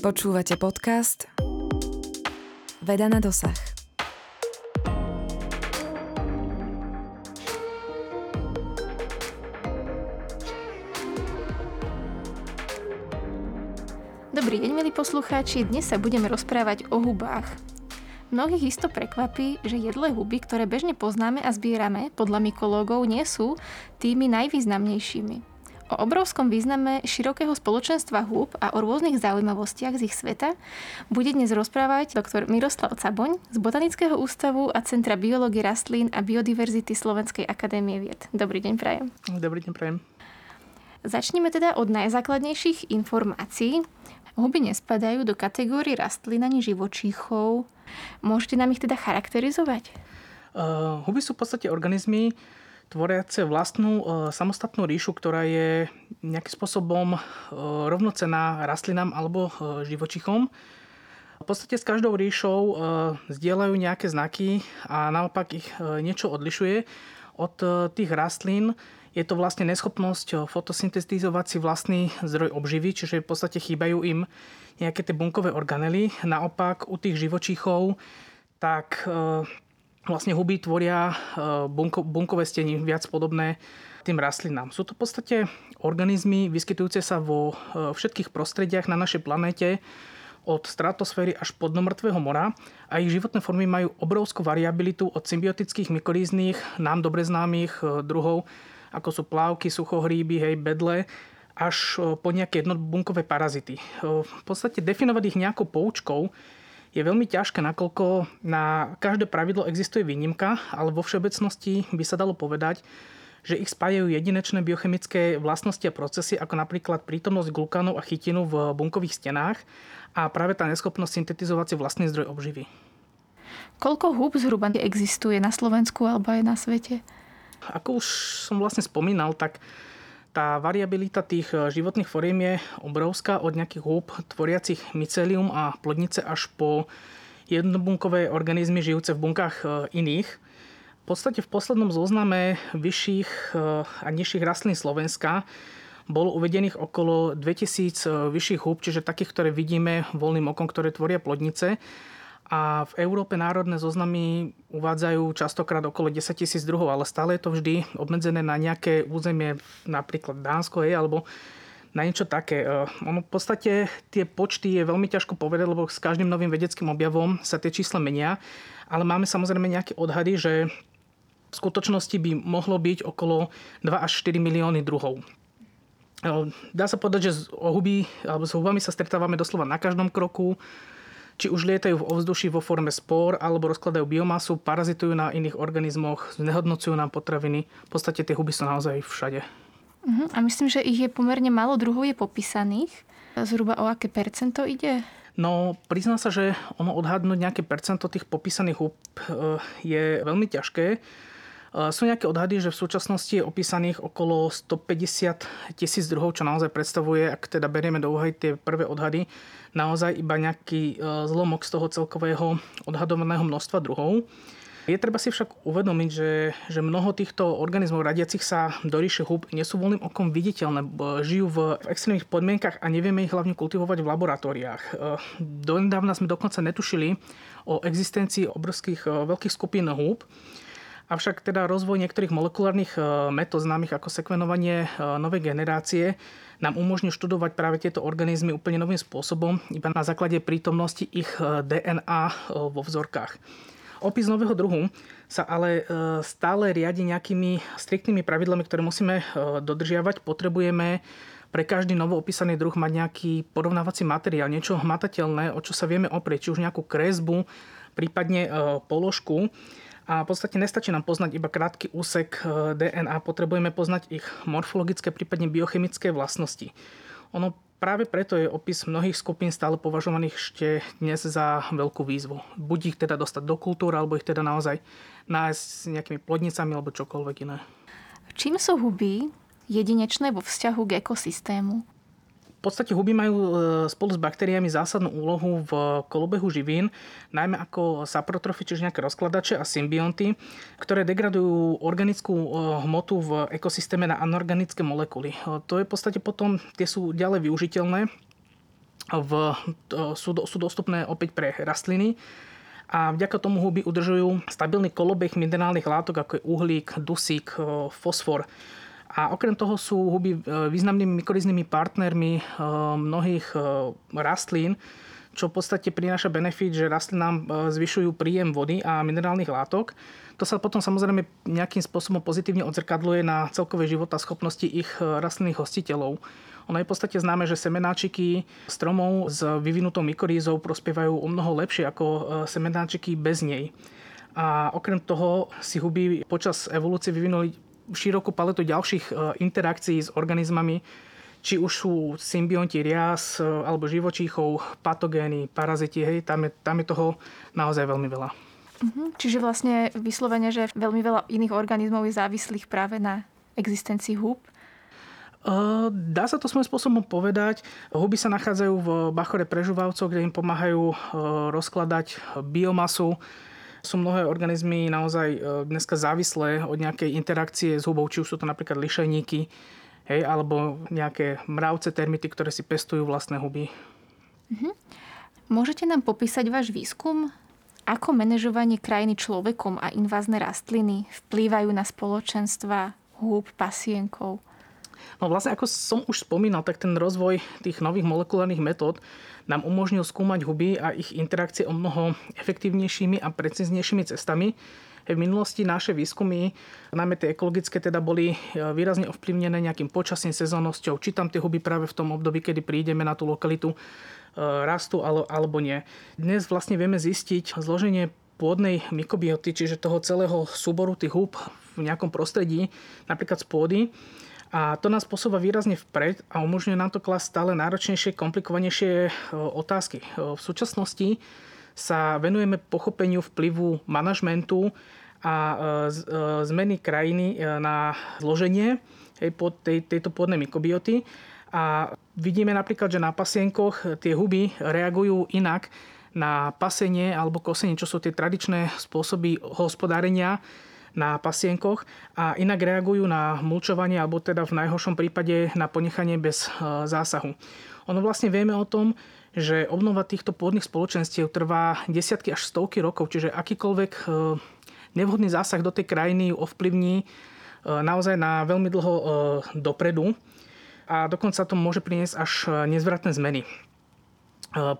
Počúvate podcast Veda na dosah. Dobrý deň, milí poslucháči. Dnes sa budeme rozprávať o hubách. Mnohých isto prekvapí, že jedlé huby, ktoré bežne poznáme a zbierame, podľa mykológov nie sú tými najvýznamnejšími. O obrovskom význame širokého spoločenstva húb a o rôznych zaujímavostiach z ich sveta bude dnes rozprávať doktor Miroslav Caboň z Botanického ústavu a Centra biológie rastlín a biodiverzity Slovenskej akadémie vi. Dobrý deň, prajem. Dobrý deň, prajem. Začneme teda od najzákladnejších informácií. Huby nespadajú do kategórie rastlín ani živočíchov. Môžete nám ich teda charakterizovať? Huby sú v podstate organizmy, tvoriace vlastnú samostatnú ríšu, ktorá je nejakým spôsobom rovnocenná rastlinám alebo živočichom. V podstate s každou ríšou zdieľajú nejaké znaky a naopak ich niečo odlišuje od tých rastlín. Je to vlastne neschopnosť fotosyntetizovať si vlastný zdroj obživy, čiže v podstate chýbajú im nejaké tie bunkové organely. Naopak u tých živočichov tak vlastne huby tvoria bunkové steny, viac podobné tým rastlinám. Sú to v podstate organizmy vyskytujúce sa vo všetkých prostrediach na našej planéte, od stratosféry až po dno mŕtvého mora, a ich životné formy majú obrovskú variabilitu od symbiotických mykoríznych, nám dobre známych druhov, ako sú plávky, suchohríby, bedle, až po nejaké jednobunkové parazity. V podstate definovať ich nejakou poučkou je veľmi ťažké, nakoľko na každé pravidlo existuje výnimka, ale vo všeobecnosti by sa dalo povedať, že ich spájajú jedinečné biochemické vlastnosti a procesy, ako napríklad prítomnosť glukánov a chytinu v bunkových stenách a práve tá neschopnosť syntetizovať si vlastný zdroj obživy. Koľko húb zhruba existuje na Slovensku alebo aj na svete? Ako už som vlastne spomínal, tak tá variabilita tých životných foriem je obrovská, od nejakých húb tvoriacich mycelium a plodnice až po jednobunkové organizmy žijúce v bunkách iných. V podstate v poslednom zozname vyšších a nižších rastlín Slovenska bolo uvedených okolo 2000 vyšších húb, čiže takých, ktoré vidíme voľným okom, ktoré tvoria plodnice. A v Európe národné zoznamy uvádzajú častokrát okolo 10 000 druhov, ale stále je to vždy obmedzené na nejaké územie, napríklad Dánsko, alebo na niečo také. Ono v podstate tie počty je veľmi ťažko povedať, lebo s každým novým vedeckým objavom sa tie čísla menia, ale máme samozrejme nejaké odhady, že v skutočnosti by mohlo byť okolo 2 až 4 milióny druhov. Dá sa povedať, že s hubami sa stretávame doslova na každom kroku, či už lietajú v ovzduši vo forme spór, alebo rozkladajú biomasu, parazitujú na iných organizmoch, znehodnocujú nám potraviny. V podstate tie huby sú naozaj všade. A myslím, že ich je pomerne málo druhov je popísaných. Zhruba o aké percento ide? No, priznám sa, že ono odhadnúť nejaké percento tých popísaných hub je veľmi ťažké. Sú nejaké odhady, že v súčasnosti je opísaných okolo 150 000 druhov, čo naozaj predstavuje, ak teda berieme do úvahy tie prvé odhady, naozaj iba nejaký zlomok z toho celkového odhadovaného množstva druhov. Je treba si však uvedomiť, že mnoho týchto organizmov radiacich sa do ríše húb nie sú voľným okom viditeľné. Žijú v extrémnych podmienkach a nevieme ich hlavne kultivovať v laboratóriách. Donedávna sme dokonca netušili o existencii obrovských veľkých skupín húb. Avšak teda rozvoj niektorých molekulárnych metód známych ako sekvenovanie novej generácie nám umožňuje študovať práve tieto organizmy úplne novým spôsobom, iba na základe prítomnosti ich DNA vo vzorkách. Opis nového druhu sa ale stále riadi nejakými striktnými pravidlami, ktoré musíme dodržiavať. Potrebujeme pre každý novo opísaný druh mať nejaký porovnávací materiál, niečo hmatateľné, o čo sa vieme oprieť, či už nejakú kresbu, prípadne položku. A v podstate nestačí nám poznať iba krátky úsek DNA, potrebujeme poznať ich morfologické, prípadne biochemické vlastnosti. Ono práve preto je opis mnohých skupín stále považovaných ešte dnes za veľkú výzvu. Buď ich teda dostať do kultúry, alebo ich teda naozaj nájsť s nejakými plodnicami, alebo čokoľvek iné. Čím sú huby jedinečné vo vzťahu k ekosystému? V podstate huby majú spolu s baktériami zásadnú úlohu v kolobehu živín, najmä ako saprotrofy, čiže nejaké rozkladače a symbionty, ktoré degradujú organickú hmotu v ekosystéme na anorganické molekuly. To je v podstate potom, tie sú ďalej využiteľné sú dostupné opäť pre rastliny. A vďaka tomu huby udržujú stabilný kolobeh minerálnych látok, ako je uhlík, dusík, fosfor. A okrem toho sú huby významnými mikoriznými partnermi mnohých rastlín, čo v podstate prináša benefit, že rastlinám zvyšujú príjem vody a minerálnych látok. To sa potom samozrejme nejakým spôsobom pozitívne odzrkadluje na celkové život a schopnosti ich rastlinných hostiteľov. Ono je v podstate známe, že semenáčiky stromov s vyvinutou mykorízou prospievajú o mnoho lepšie ako semenáčiky bez nej. A okrem toho si huby počas evolúcie vyvinuli širokú paletu ďalších interakcií s organizmami, či už sú symbionti rias alebo živočíchov, patogény, paraziti, hej, tam je toho naozaj veľmi veľa. Čiže vlastne vyslovene, že veľmi veľa iných organizmov je závislých práve na existencii húb? Dá sa to svojím spôsobom povedať. Huby sa nachádzajú v bachore prežúvavcov, kde im pomáhajú rozkladať biomasu. Sú mnohé organizmy naozaj dneska závislé od nejakej interakcie s hubou, či už sú to napríklad lišejníky, hej, alebo nejaké mravce, termity, ktoré si pestujú vlastné huby. Môžete nám popísať váš výskum? Ako manažovanie krajiny človekom a invázne rastliny vplývajú na spoločenstva húb, pasienkov? No vlastne, ako som už spomínal, tak ten rozvoj tých nových molekulárnych metód nám umožnil skúmať huby a ich interakcie o mnoho efektívnejšími a precíznejšími cestami. V minulosti naše výskumy, najmä tie ekologické, teda boli výrazne ovplyvnené nejakým počasím, sezónnosťou, či tam tie huby práve v tom období, kedy prídeme na tú lokalitu, rastú alebo nie. Dnes vlastne vieme zistiť zloženie pôdnej mykobioty, čiže toho celého súboru tých húb v nejakom prostredí, napríklad z pôdy. A to nás posúva výrazne vpred a umožňuje nám to klásť stále náročnejšie, komplikovanejšie otázky. V súčasnosti sa venujeme pochopeniu vplyvu manažmentu a zmeny krajiny na zloženie tejto pôdnej mykobioty. A vidíme napríklad, že na pasienkoch tie huby reagujú inak na pasenie alebo kosenie, čo sú tie tradičné spôsoby hospodárenia na pasienkoch, a inak reagujú na mulčovanie alebo teda v najhoršom prípade na ponechanie bez zásahu. Ono vlastne vieme o tom, že obnova týchto pôdnych spoločenstiev trvá desiatky až stovky rokov, čiže akýkoľvek nevhodný zásah do tej krajiny ju ovplyvní naozaj na veľmi dlho dopredu a dokonca to môže priniesť až nezvratné zmeny.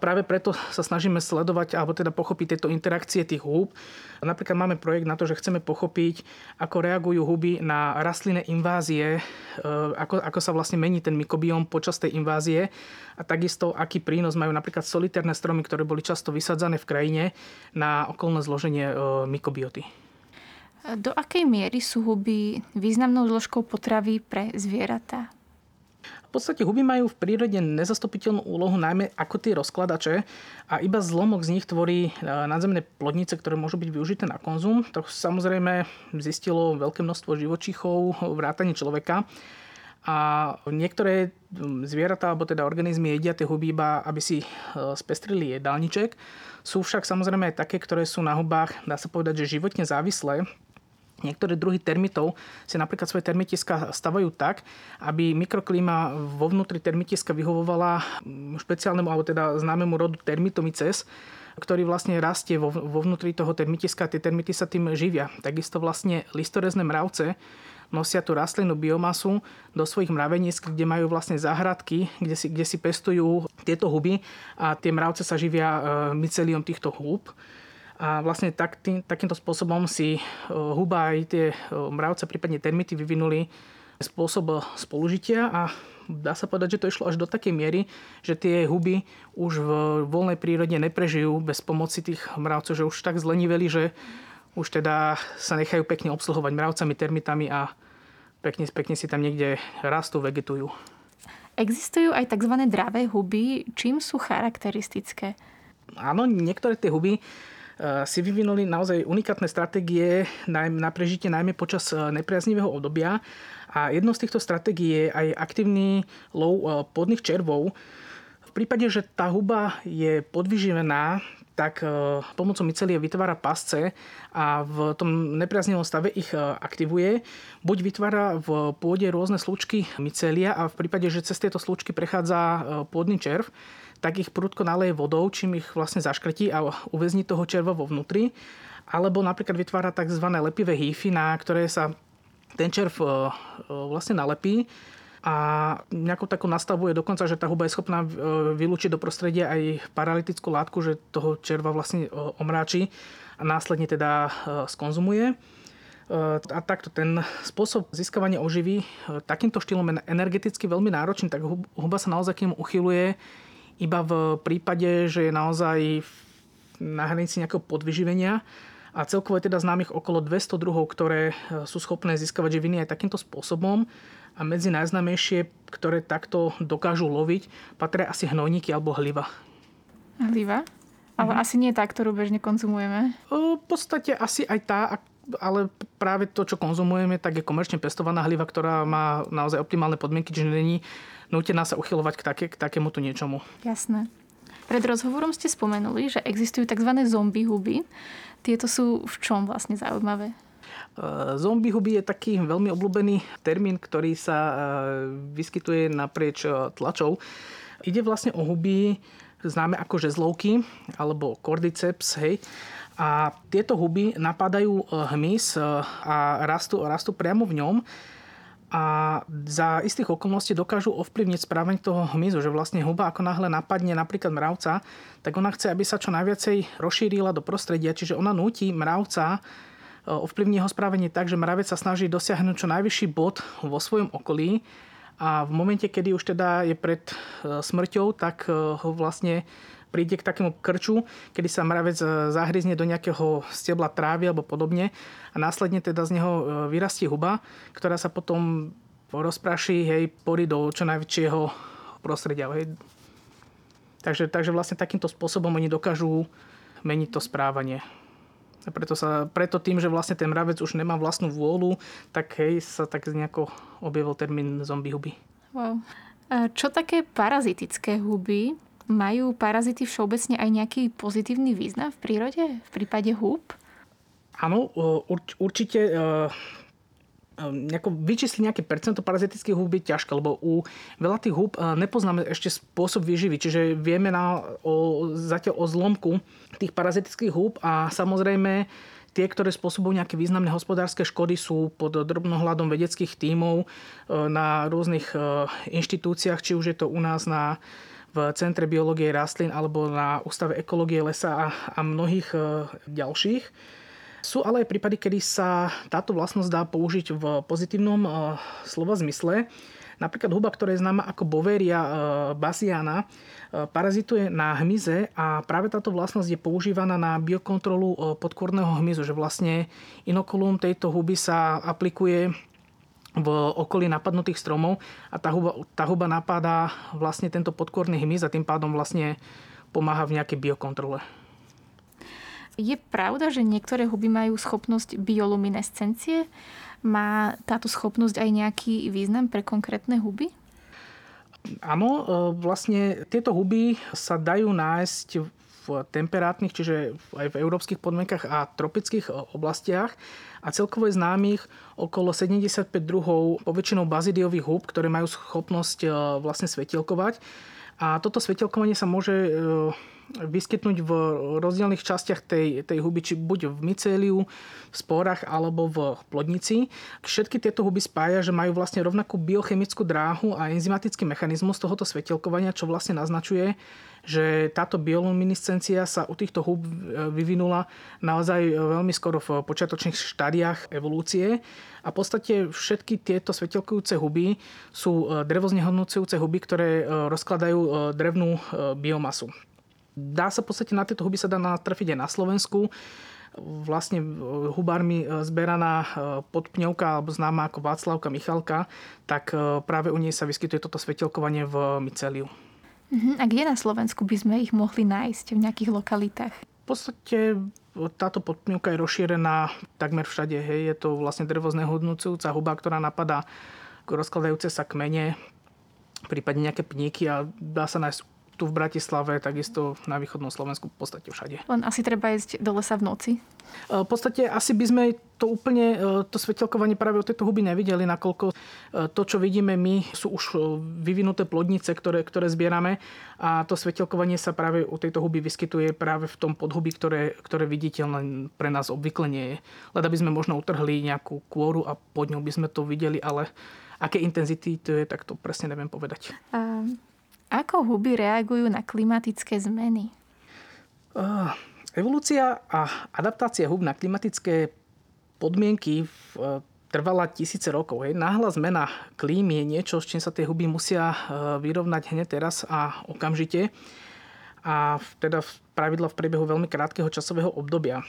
Práve preto sa snažíme sledovať alebo teda pochopiť tieto interakcie tých húb. Napríklad máme projekt na to, že chceme pochopiť, ako reagujú huby na rastlinné invázie, ako sa vlastne mení ten mykobióm počas tej invázie a takisto, aký prínos majú napríklad solitárne stromy, ktoré boli často vysadzané v krajine, na okolné zloženie mykobioty. Do akej miery sú huby významnou zložkou potravy pre zvieratá? V podstate huby majú v prírode nezastupiteľnú úlohu najmä ako tie rozkladače a iba zlomok z nich tvorí nadzemné plodnice, ktoré môžu byť využité na konzum. To samozrejme zistilo veľké množstvo živočíchov, vrátane človeka. A niektoré zvieratá alebo teda organizmy jedia tie huby iba, aby si spestrili jedálniček. Sú však samozrejme aj také, ktoré sú na hubách, dá sa povedať, že životne závislé. Niektoré druhy termitov si napríklad svoje termitiska stavajú tak, aby mikroklíma vo vnútri termitiska vyhovovala špeciálnemu alebo teda známemu rodu termitomyces, ktorý vlastne rastie vo vnútri toho termitiska a tie termity sa tým živia. Takisto vlastne listorezné mravce nosia tú rastlinnú biomasu do svojich mravenísk, kde majú vlastne záhradky, kde si pestujú tieto huby a tie mravce sa živia myceliom týchto húb. A vlastne takýmto spôsobom si huba aj tie mravce, prípadne termity, vyvinuli spôsob spolužitia a dá sa povedať, že to išlo až do takej miery, že tie huby už v voľnej prírode neprežijú bez pomoci tých mravcov, že už tak zleniveli, že už teda sa nechajú pekne obsluhovať mravcami, termitami a pekne si tam niekde rastú, vegetujú. Existujú aj tzv. Dravé huby. Čím sú charakteristické? Áno, niektoré tie huby si vyvinuli naozaj unikátne stratégie na prežitie najmä počas nepriaznivého obdobia. A jednou z týchto stratégií je aj aktívny lov pôdnych červov. V prípade, že tá huba je podvyživená, tak pomocou mycelie vytvára pasce a v tom nepriaznivom stave ich aktivuje. Buď vytvára v pôde rôzne slučky mycelia a v prípade, že cez tieto slučky prechádza pôdny červ, tak ich prudko naleje vodou, čím ich vlastne zaškretí a uväzni toho červa vo vnútri. Alebo napríklad vytvára tzv. Lepivé hýfy, na ktoré sa ten červ vlastne nalepí a nejakou takou nastavuje dokonca, že tá huba je schopná vylúčiť do prostredia aj paralytickú látku, že toho červa vlastne omráči a následne teda skonzumuje. A takto ten spôsob získavania oživy takýmto štýlom je energeticky veľmi náročný, tak huba sa naozaj k nemu uchyluje iba v prípade, že je naozaj na hranici nejakého podvyživenia. A celkovo je teda známych okolo 200 druhov, ktoré sú schopné získavať živiny aj takýmto spôsobom. A medzi najznámejšie, ktoré takto dokážu loviť, patria asi hnojníky alebo hliva. Hliva? Ale asi nie tá, ktorú bežne konzumujeme. V podstate asi aj tá, ale práve to, čo konzumujeme, tak je komerčne pestovaná hliva, ktorá má naozaj optimálne podmienky, čiže není nútená sa uchylovať k takémuto niečomu. Jasné. Pred rozhovorom ste spomenuli, že existujú tzv. Zombie huby. Tieto sú v čom vlastne zaujímavé? Zombie huby je taký veľmi obľúbený termín, ktorý sa vyskytuje naprieč tlačov. Ide vlastne o huby známe ako žezlovky alebo cordyceps, hej. A tieto huby napadajú hmyz a rastú priamo v ňom. A za istých okolností dokážu ovplyvniť správanie toho hmyzu, že vlastne huba ako náhle napadne napríklad mravca, tak ona chce, aby sa čo najviacej rozšírila do prostredia, čiže ona núti mravca, ovplyvní jeho správanie tak, že mravec sa snaží dosiahnuť čo najvyšší bod vo svojom okolí a v momente, kedy už teda je pred smrťou, tak ho vlastne príde k takému krču, kedy sa mravec zahryzne do nejakého stebla trávy alebo podobne a následne teda z neho vyrastie huba, ktorá sa potom rozpráší, hej, porí do čo najväčšieho prostredia. Hej. Takže vlastne takýmto spôsobom oni dokážu meniť to správanie. A preto tým, že vlastne ten mravec už nemá vlastnú vôľu, tak hej, sa tak nejako objavil termín zombie huby. Wow. Čo také parazitické huby? Majú parazity všeobecne aj nejaký pozitívny význam v prírode, v prípade húb? Áno, určite vyčísliť nejaké percento parazitických húb je ťažké, lebo u veľa tých húb nepoznáme ešte spôsob výživy, čiže vieme zatiaľ o zlomku tých parazitických húb a samozrejme tie, ktoré spôsobujú nejaké významné hospodárske škody, sú pod drobnohľadom vedeckých tímov na rôznych inštitúciách, či už je to u nás v Centre biológie rastlín alebo na Ústave ekológie lesa a mnohých ďalších. Sú ale aj prípady, kedy sa táto vlastnosť dá použiť v pozitívnom slova zmysle. Napríklad huba, ktorá je známa ako Boveria bassiana, parazituje na hmyze a práve táto vlastnosť je používaná na biokontrolu podkorného hmyzu, že vlastne inokulum tejto huby sa aplikuje v okolí napadnutých stromov a tá huba napáda vlastne tento podkorný hmyz a tým pádom vlastne pomáha v nejakej biokontrole. Je pravda, že niektoré huby majú schopnosť bioluminescencie? Má táto schopnosť aj nejaký význam pre konkrétne huby? Áno, vlastne tieto huby sa dajú nájsť v temperátnych, čiže aj v európskych podmienkach a tropických oblastiach. A celkovo je známych okolo 75 druhov, poväčšinou bazidiových húb, ktoré majú schopnosť vlastne svetielkovať. A toto svetielkovanie sa môže vyskytnúť v rozdielnych častiach tej huby, či buď v mycéliu, v sporách alebo v plodnici. Všetky tieto huby spája, že majú vlastne rovnakú biochemickú dráhu a enzymatický mechanizmus tohoto svetielkovania, čo vlastne naznačuje, že táto bioluminiscencia sa u týchto húb vyvinula naozaj veľmi skoro v počiatočných štádiách evolúcie. A v podstate všetky tieto svetielkujúce huby sú drevoznehodnúcujúce huby, ktoré rozkladajú drevnú biomasu. Dá sa v podstate na tieto huby sa dá natrafiť aj na Slovensku. Vlastne hubármi zberaná podpňovka, alebo známa ako Václavka Michalka, tak práve u nej sa vyskytuje toto svetielkovanie v myceliu. A kde na Slovensku by sme ich mohli nájsť? V nejakých lokalitách? V podstate táto podpňovka je rozšírená takmer všade. Hej. Je to vlastne drevoznehodnúcujúca huba, ktorá napadá rozkladajúce sa kmene, prípadne nejaké pníky a dá sa nájsť tu v Bratislave, takisto na východnom Slovensku v podstate všade. Len asi treba ísť do lesa v noci? V podstate asi by sme to úplne, to svetelkovanie práve od tejto huby nevideli, nakoľko to, čo vidíme my, sú už vyvinuté plodnice, ktoré zbierame, a to svetelkovanie sa práve u tejto huby vyskytuje práve v tom podhubí, ktoré viditeľné pre nás obvykle nie je. Leda by sme možno utrhli nejakú kôru a pod ňou by sme to videli, ale aké intenzity to je, tak to presne neviem povedať. Ako huby reagujú na klimatické zmeny? Evolúcia a adaptácia hub na klimatické podmienky trvala tisíce rokov. Náhla zmena klímy je niečo, s čím sa tie huby musia vyrovnať hneď teraz a okamžite. A teda pravidla v priebehu veľmi krátkeho časového obdobia.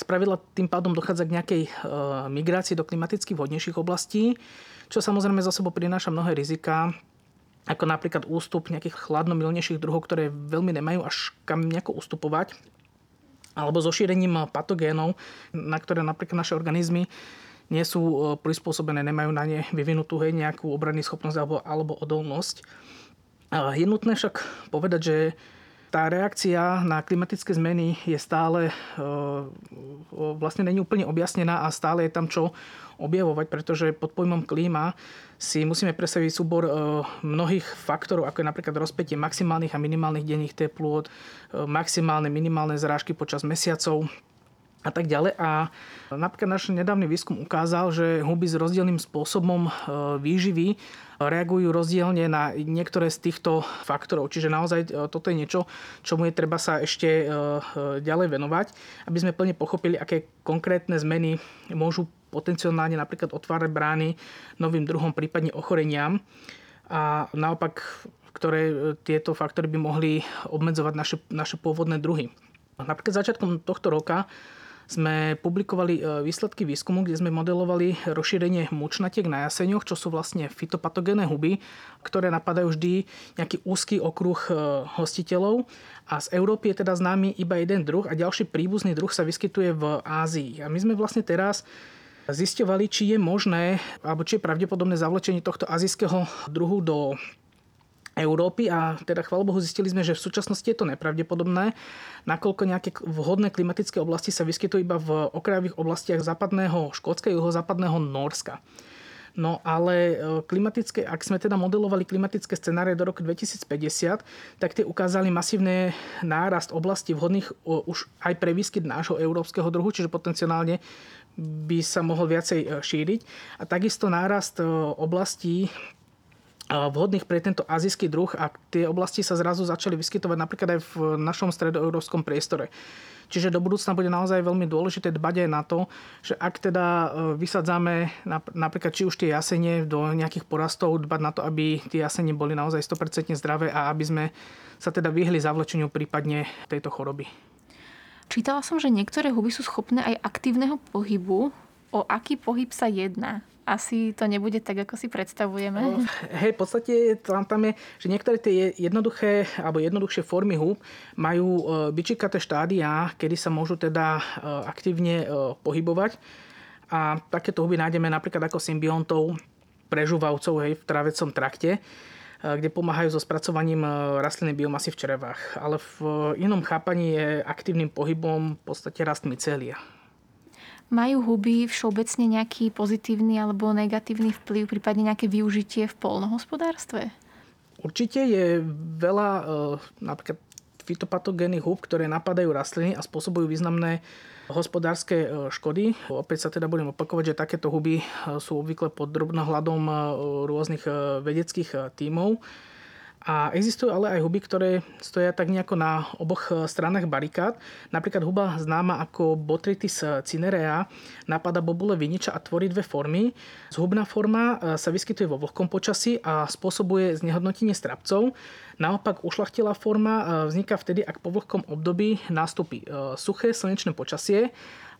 Spravidla tým pádom dochádza k nejakej migrácii do klimaticky vhodnejších oblastí, čo samozrejme za sebou prináša mnohé riziká, ako napríklad ústup nejakých chladnomilnejších druhov, ktoré veľmi nemajú až kam nejako ustupovať, alebo so šírením patogénov, na ktoré napríklad naše organizmy nie sú prispôsobené, nemajú na ne vyvinutú nejakú obrannú schopnosť alebo odolnosť. Je nutné však povedať, že tá reakcia na klimatické zmeny je stále, vlastne není úplne objasnená a stále je tam čo objavovať, pretože pod pojmom klíma si musíme predstaviť súbor mnohých faktorov, ako je napríklad rozpätie maximálnych a minimálnych denných teplôt, maximálne, minimálne zrážky počas mesiacov a tak ďalej. A napríklad náš nedávny výskum ukázal, že huby s rozdielnym spôsobom výživy reagujú rozdielne na niektoré z týchto faktorov. Čiže naozaj toto je niečo, čomu je treba sa ešte ďalej venovať, aby sme plne pochopili, aké konkrétne zmeny môžu potenciálne napríklad otvárať brány novým druhom, prípadne ochoreniam, a naopak, ktoré tieto faktory by mohli obmedzovať naše pôvodné druhy. Napríklad začiatkom tohto roka sme publikovali výsledky výskumu, kde sme modelovali rozšírenie mučnatiek na jaseňoch, čo sú vlastne fitopatogénne huby, ktoré napadajú vždy nejaký úzky okruh hostiteľov. A z Európy je teda známy iba jeden druh a ďalší príbuzný druh sa vyskytuje v Ázii. A my sme vlastne teraz zisťovali, či je možné, alebo či je pravdepodobné zavlečenie tohto azijského druhu do Európy, a teda chvála Bohu zistili sme, že v súčasnosti je to nepravdepodobné, nakoľko nejaké vhodné klimatické oblasti sa vyskytujú iba v okrajových oblastiach západného Škótska a juhozápadného Nórska. No ale ak sme teda modelovali klimatické scenárie do roku 2050, tak tie ukázali masívne nárast oblastí vhodných už aj pre výskyt nášho európskeho druhu, čiže potenciálne by sa mohol viacej šíriť. A takisto nárast oblastí vhodných pre tento azijský druh, a tie oblasti sa zrazu začali vyskytovať napríklad aj v našom stredoeurópskom priestore. Čiže do budúcna bude naozaj veľmi dôležité dbať aj na to, že ak teda vysadzame napríklad či už tie jasene do nejakých porastov, dbať na to, aby tie jasene boli naozaj 100% zdravé a aby sme sa teda vyhli zavlečeniu prípadne tejto choroby. Čítala som, že niektoré huby sú schopné aj aktívneho pohybu. O aký pohyb sa jedná? Asi to nebude tak, ako si predstavujeme. V podstate tam je, že niektoré tie jednoduché alebo jednoduchšie formy húb majú bičikaté štádia, kedy sa môžu teda aktívne pohybovať. A takéto huby nájdeme napríklad ako symbiontov prežúvavcov v trávecom trakte, kde pomáhajú so spracovaním rastlinnej biomasy v črevách. Ale v inom chápaní je aktívnym pohybom v podstate rast mycélia. Majú huby všeobecne nejaký pozitívny alebo negatívny vplyv, prípadne nejaké využitie v poľnohospodárstve? Určite je veľa napríklad fitopatogénnych húb, ktoré napadajú rastliny a spôsobujú významné hospodárske škody. Opäť sa teda budem opakovať, že takéto huby sú obvykle pod drobnohľadom rôznych vedeckých tímov. A existujú ale aj huby, ktoré stoja tak nejako na oboch stranách barikád. Napríklad huba známa ako Botrytis cinerea napadá bobule viniča a tvorí dve formy. Zhubná forma sa vyskytuje vo vlhkom počasí a spôsobuje znehodnotenie strapcov. Naopak ušľachtilá forma vzniká vtedy, ak po vlhkom období nastúpi suché slnečné počasie.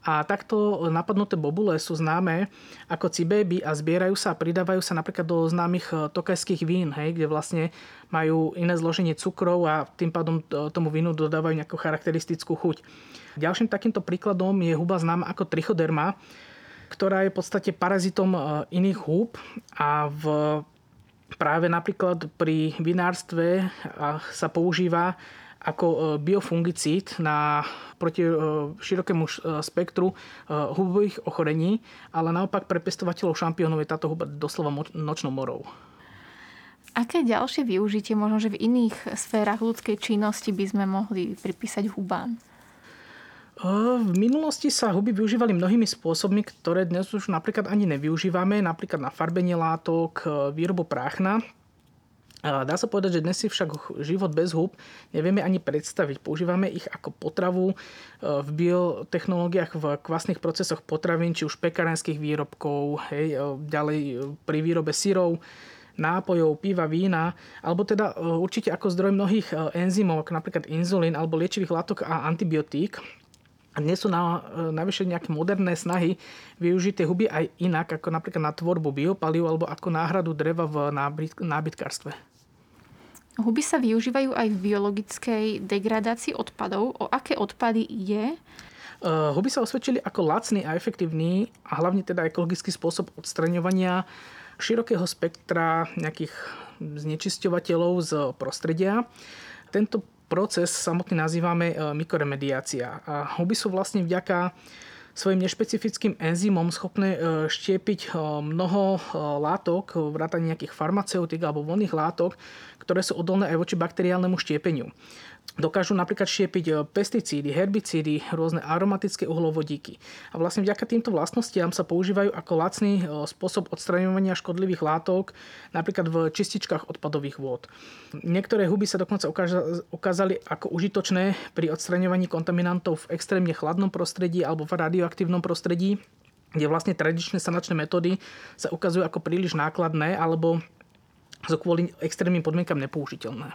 A takto napadnuté bobule sú známe ako cibéby a zbierajú sa a pridávajú sa napríklad do známych tokajských vín, kde vlastne majú iné zloženie cukrov a tým pádom tomu vínu dodávajú nejakú charakteristickú chuť. Ďalším takýmto príkladom je huba známa ako Trichoderma, ktorá je v podstate parazitom iných húb a v Práve napríklad pri vinárstve sa používa ako biofungicíd na proti širokému spektru hubových ochorení, ale naopak pre pestovateľov šampiónov je táto huba doslova nočnou morou. Aké ďalšie využitie možno, že v iných sférach ľudskej činnosti by sme mohli pripísať hubám? V minulosti sa huby využívali mnohými spôsobmi, ktoré dnes už napríklad ani nevyužívame, napríklad na farbenie látok, výrobu práchna. Dá sa povedať, že dnes si však život bez hub nevieme ani predstaviť. Používame ich ako potravu v biotechnológiách, v kvasných procesoch potravín, či už pekárenských výrobkov, ďalej pri výrobe syrov, nápojov, piva, vína, alebo teda určite ako zdroj mnohých enzymov, ako napríklad inzulín, alebo liečivých látok a antibiotík. A dnes sú navyše nejaké moderné snahy využiť tie huby aj inak, ako napríklad na tvorbu biopaliv alebo ako náhradu dreva v nábytkárstve. Huby sa využívajú aj v biologickej degradácii odpadov. O aké odpady ide? Huby sa osvedčili ako lacný a efektívny a hlavne teda ekologický spôsob odstraňovania širokého spektra nejakých znečisťovateľov z prostredia. Tento proces samotný nazývame mykoremediácia. A huby sú vlastne vďaka svojim nešpecifickým enzymom schopné štiepiť mnoho látok, vrátane nejakých farmaceutík alebo voľných látok, ktoré sú odolné aj voči bakteriálnemu štiepeniu. Dokážu napríklad štiepiť pesticídy, herbicídy, rôzne aromatické uhlovodíky. A vlastne vďaka týmto vlastnostiam sa používajú ako lacný spôsob odstraňovania škodlivých látok, napríklad v čističkách odpadových vôd. Niektoré huby sa dokonca ukázali ako užitočné pri odstraňovaní kontaminantov v extrémne chladnom prostredí alebo v radioaktívnom prostredí, kde vlastne tradičné sanačné metódy sa ukazujú ako príliš nákladné alebo kvôli extrémnym podmienkam nepoužiteľné.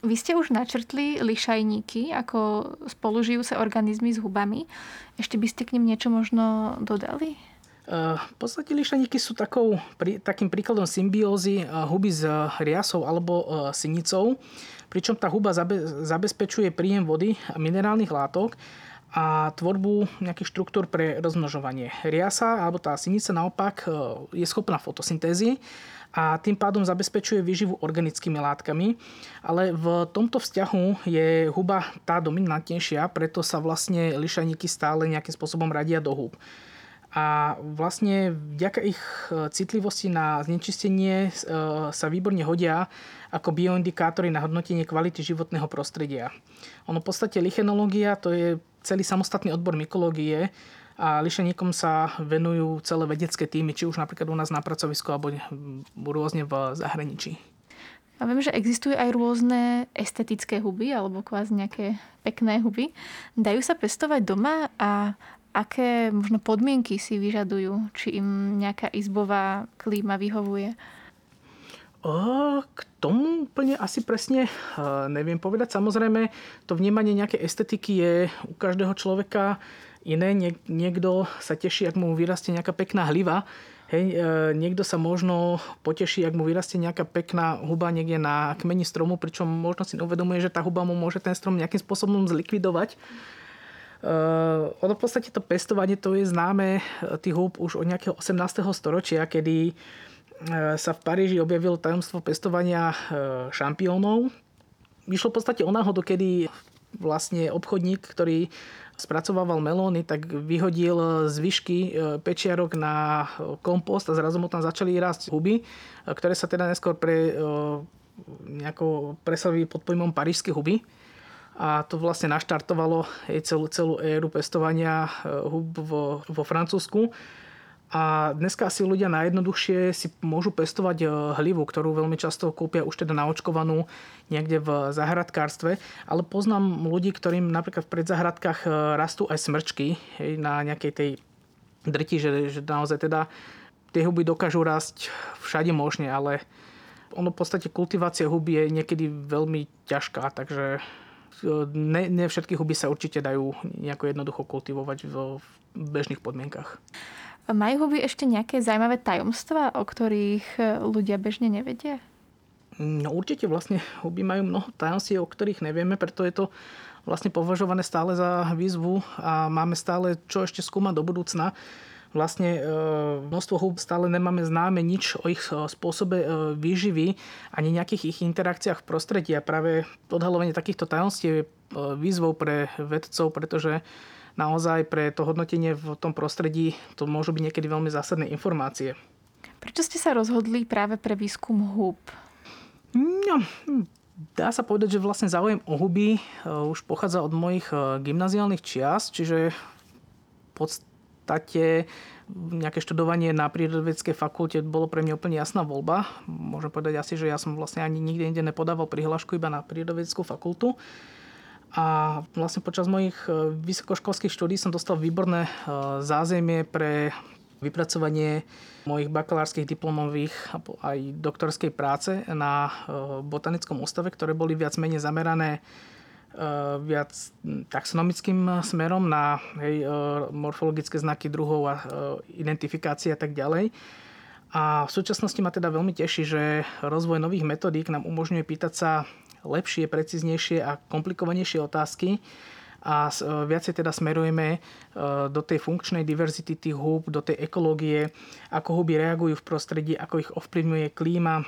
Vy ste už načrtli lišajníky, ako spolužijú sa organizmy s hubami. Ešte by ste k nim niečo možno dodali? V podstate lišajníky sú takým príkladom symbiózy huby s riasou alebo sinicou, pričom tá huba zabezpečuje príjem vody a minerálnych látok a tvorbu nejakých štruktúr pre rozmnožovanie. Riasa alebo tá sinica naopak je schopná fotosyntézy a tým pádom zabezpečuje výživu organickými látkami. Ale v tomto vzťahu je huba tá dominantnejšia, preto sa vlastne lišajníky stále nejakým spôsobom radia do húb. A vlastne vďaka ich citlivosti na znečistenie sa výborne hodia ako bioindikátory na hodnotenie kvality životného prostredia. Ono v podstate lichenológia, to je celý samostatný odbor mykológie, a lišajníkom sa venujú celé vedecké týmy, či už napríklad u nás na pracovisku, alebo rôzne v zahraničí. A viem, že existujú aj rôzne estetické huby, alebo kvázi nejaké pekné huby. Dajú sa pestovať doma a aké možno podmienky si vyžadujú? Či im nejaká izbová klíma vyhovuje? K tomu úplne asi presne neviem povedať. Samozrejme, to vnímanie nejakej estetiky je u každého človeka iné. Niekto sa teší, ak mu vyrastie nejaká pekná hliva. Niekto sa možno poteší, ak mu vyrastie nejaká pekná huba niekde na kmeni stromu, pričom možno si neuvedomuje, že tá huba mu môže ten strom nejakým spôsobom zlikvidovať. Ono v podstate to pestovanie, to je známe tých húb už od nejakého 18. storočia, kedy sa v Paríži objavilo tajomstvo pestovania šampiónov. Išlo v podstate o náhodu, kedy vlastne obchodník, ktorý spracovával melóny, tak vyhodil zvyšky pečiarok na kompost a zrazu mu tam začali rásť huby, ktoré sa teda neskôr presadili pod pojmom parížske huby. A to vlastne naštartovalo celú éru pestovania hub vo Francúzsku. A dneska asi ľudia najjednoduchšie si môžu pestovať hlivu, ktorú veľmi často kúpia už teda naočkovanú niekde v záhradkárstve. Ale poznám ľudí, ktorým napríklad v predzahradkách rastú aj smrčky na nejakej tej drti, že naozaj teda tie huby dokážu rásť všade možne, ale ono v podstate kultivácia huby je niekedy veľmi ťažká, takže ne všetky huby sa určite dajú nejako jednoducho kultivovať v bežných podmienkach. Majú huby ešte nejaké zaujímavé tajomstvá, o ktorých ľudia bežne nevedia? No určite vlastne huby majú mnoho tajomstiev, o ktorých nevieme, preto je to vlastne považované stále za výzvu a máme stále čo ešte skúmať do budúcna. vlastne množstvo húb stále nemáme známe nič o ich spôsobe výživy ani nejakých ich interakciách v prostredí. A práve odhaľovanie takýchto tajomstiev je výzvou pre vedcov, pretože naozaj pre to hodnotenie v tom prostredí to môžu byť niekedy veľmi zásadné informácie. Prečo ste sa rozhodli práve pre výskum húb? No, dá sa povedať, že vlastne záujem o huby už pochádza od mojich gymnaziálnych čias, čiže v podstate nejaké študovanie na prírodovedeckej fakulte bolo pre mňa úplne jasná voľba. Môžem povedať asi, že ja som vlastne ani nikde inde nepodával prihlášku, iba na prírodovedeckú fakultu. A vlastne počas mojich vysokoškolských štúdí som dostal výborné zázemie pre vypracovanie mojich bakalárskych, diplomových aj doktorskej práce na Botanickom ústave, ktoré boli viac menej zamerané viac taxonomickým smerom na morfologické znaky druhov a identifikácie a tak ďalej. A v súčasnosti ma teda veľmi teší, že rozvoj nových metodík nám umožňuje pýtať sa lepšie, precíznejšie a komplikovanejšie otázky a viacej teda smerujeme do tej funkčnej diverzity tých húb, do tej ekológie, ako huby reagujú v prostredí, ako ich ovplyvňuje klíma,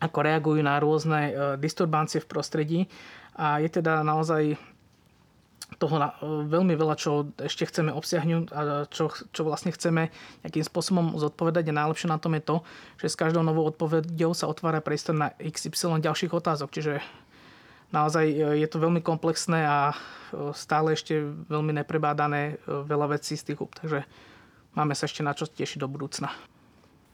ako reagujú na rôzne disturbancie v prostredí a je teda naozaj toho veľmi veľa, čo ešte chceme obsiahnuť a čo vlastne chceme nejakým spôsobom zodpovedať. A najlepšie na tom je to, že s každou novou odpoveďou sa otvára priestor na XY ďalších otázok. Čiže naozaj je to veľmi komplexné a stále ešte veľmi neprebádané veľa vecí z tých húb. Takže máme sa ešte na čo tešiť do budúcna.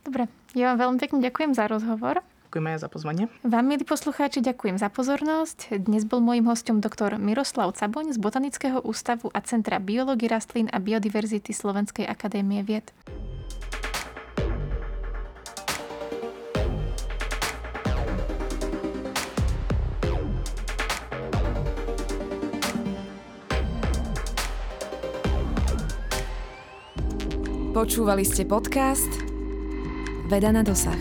Dobre, ja vám veľmi pekne ďakujem za rozhovor. Ďakujem aj za pozvanie. Vám, milí poslucháči, ďakujem za pozornosť. Dnes bol mojím hosťom doktor Miroslav Caboň z Botanického ústavu a Centra biológie rastlín a biodiverzity Slovenskej akadémie vied. Počúvali ste podcast Veda na dosah.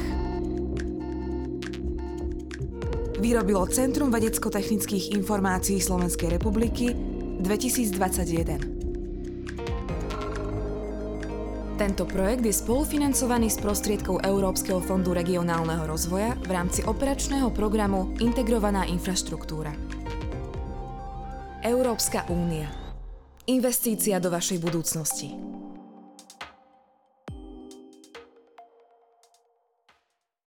Vyrobilo Centrum vedecko-technických informácií Slovenskej republiky 2021. Tento projekt je spolufinancovaný z prostriedkov Európskeho fondu regionálneho rozvoja v rámci operačného programu Integrovaná infraštruktúra. Európska únia. Investícia do vašej budúcnosti.